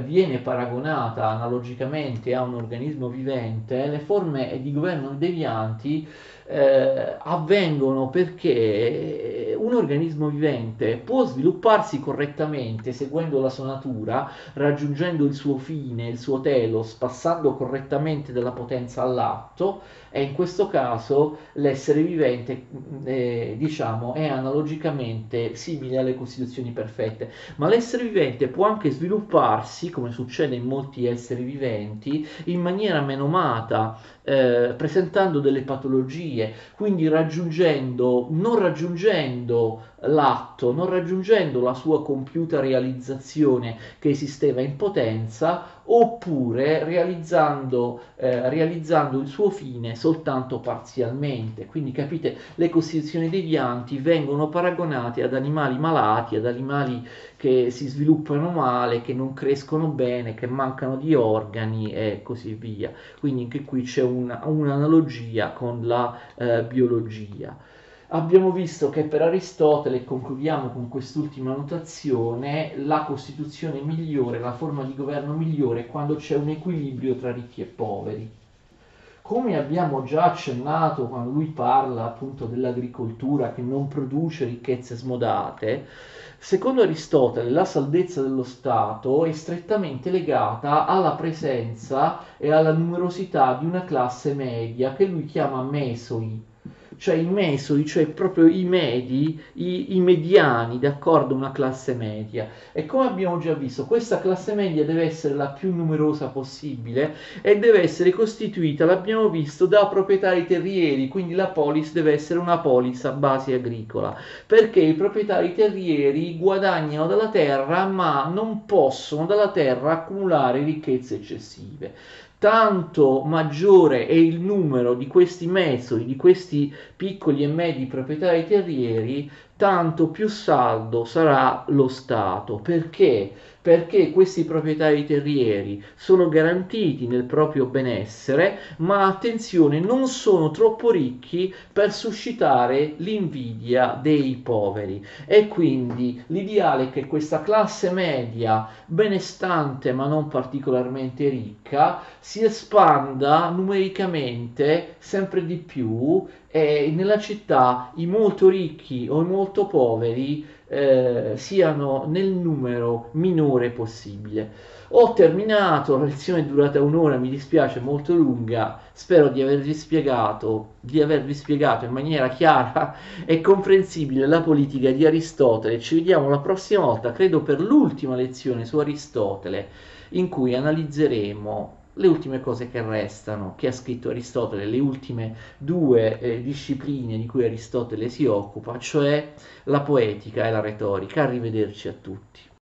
viene paragonata analogicamente a un organismo vivente, le forme di governo devianti avvengono perché un organismo vivente può svilupparsi correttamente seguendo la sua natura, raggiungendo il suo fine, il suo telos, passando correttamente dalla potenza all'atto, e in questo caso l'essere vivente diciamo è analogicamente simile alle costituzioni perfette. Ma l'essere vivente può anche svilupparsi, come succede in molti esseri viventi, in maniera menomata, presentando delle patologie, quindi non raggiungendo l'atto, non raggiungendo la sua compiuta realizzazione che esisteva in potenza, oppure realizzando il suo fine soltanto parzialmente. Quindi capite, le costituzioni devianti vengono paragonate ad animali malati, ad animali che si sviluppano male, che non crescono bene, che mancano di organi e così via. Quindi anche qui c'è un'analogia con la biologia. Abbiamo visto che per Aristotele, concludiamo con quest'ultima notazione, la costituzione migliore, la forma di governo migliore è quando c'è un equilibrio tra ricchi e poveri. Come abbiamo già accennato quando lui parla appunto dell'agricoltura che non produce ricchezze smodate, secondo Aristotele la saldezza dello Stato è strettamente legata alla presenza e alla numerosità di una classe media che lui chiama mesoi. Cioè i mesoi, cioè proprio i medi, i mediani, d'accordo, una classe media. E come abbiamo già visto, questa classe media deve essere la più numerosa possibile e deve essere costituita, l'abbiamo visto, da proprietari terrieri, quindi la polis deve essere una polis a base agricola, perché i proprietari terrieri guadagnano dalla terra ma non possono dalla terra accumulare ricchezze eccessive. Tanto maggiore è il numero di questi mesoi, di questi piccoli e medi proprietari terrieri, tanto più saldo sarà lo Stato. Perché? Perché questi proprietari terrieri sono garantiti nel proprio benessere, ma attenzione, non sono troppo ricchi per suscitare l'invidia dei poveri. E quindi l'ideale è che questa classe media, benestante ma non particolarmente ricca, si espanda numericamente sempre di più, e nella città i molto ricchi o i molto poveri siano nel numero minore possibile. Ho terminato, la lezione è durata un'ora, mi dispiace, molto lunga, spero di avervi spiegato in maniera chiara e comprensibile la politica di Aristotele. Ci vediamo la prossima volta, credo per l'ultima lezione su Aristotele, in cui analizzeremo le ultime cose che restano, che ha scritto Aristotele, le ultime due discipline di cui Aristotele si occupa, cioè la poetica e la retorica. Arrivederci a tutti.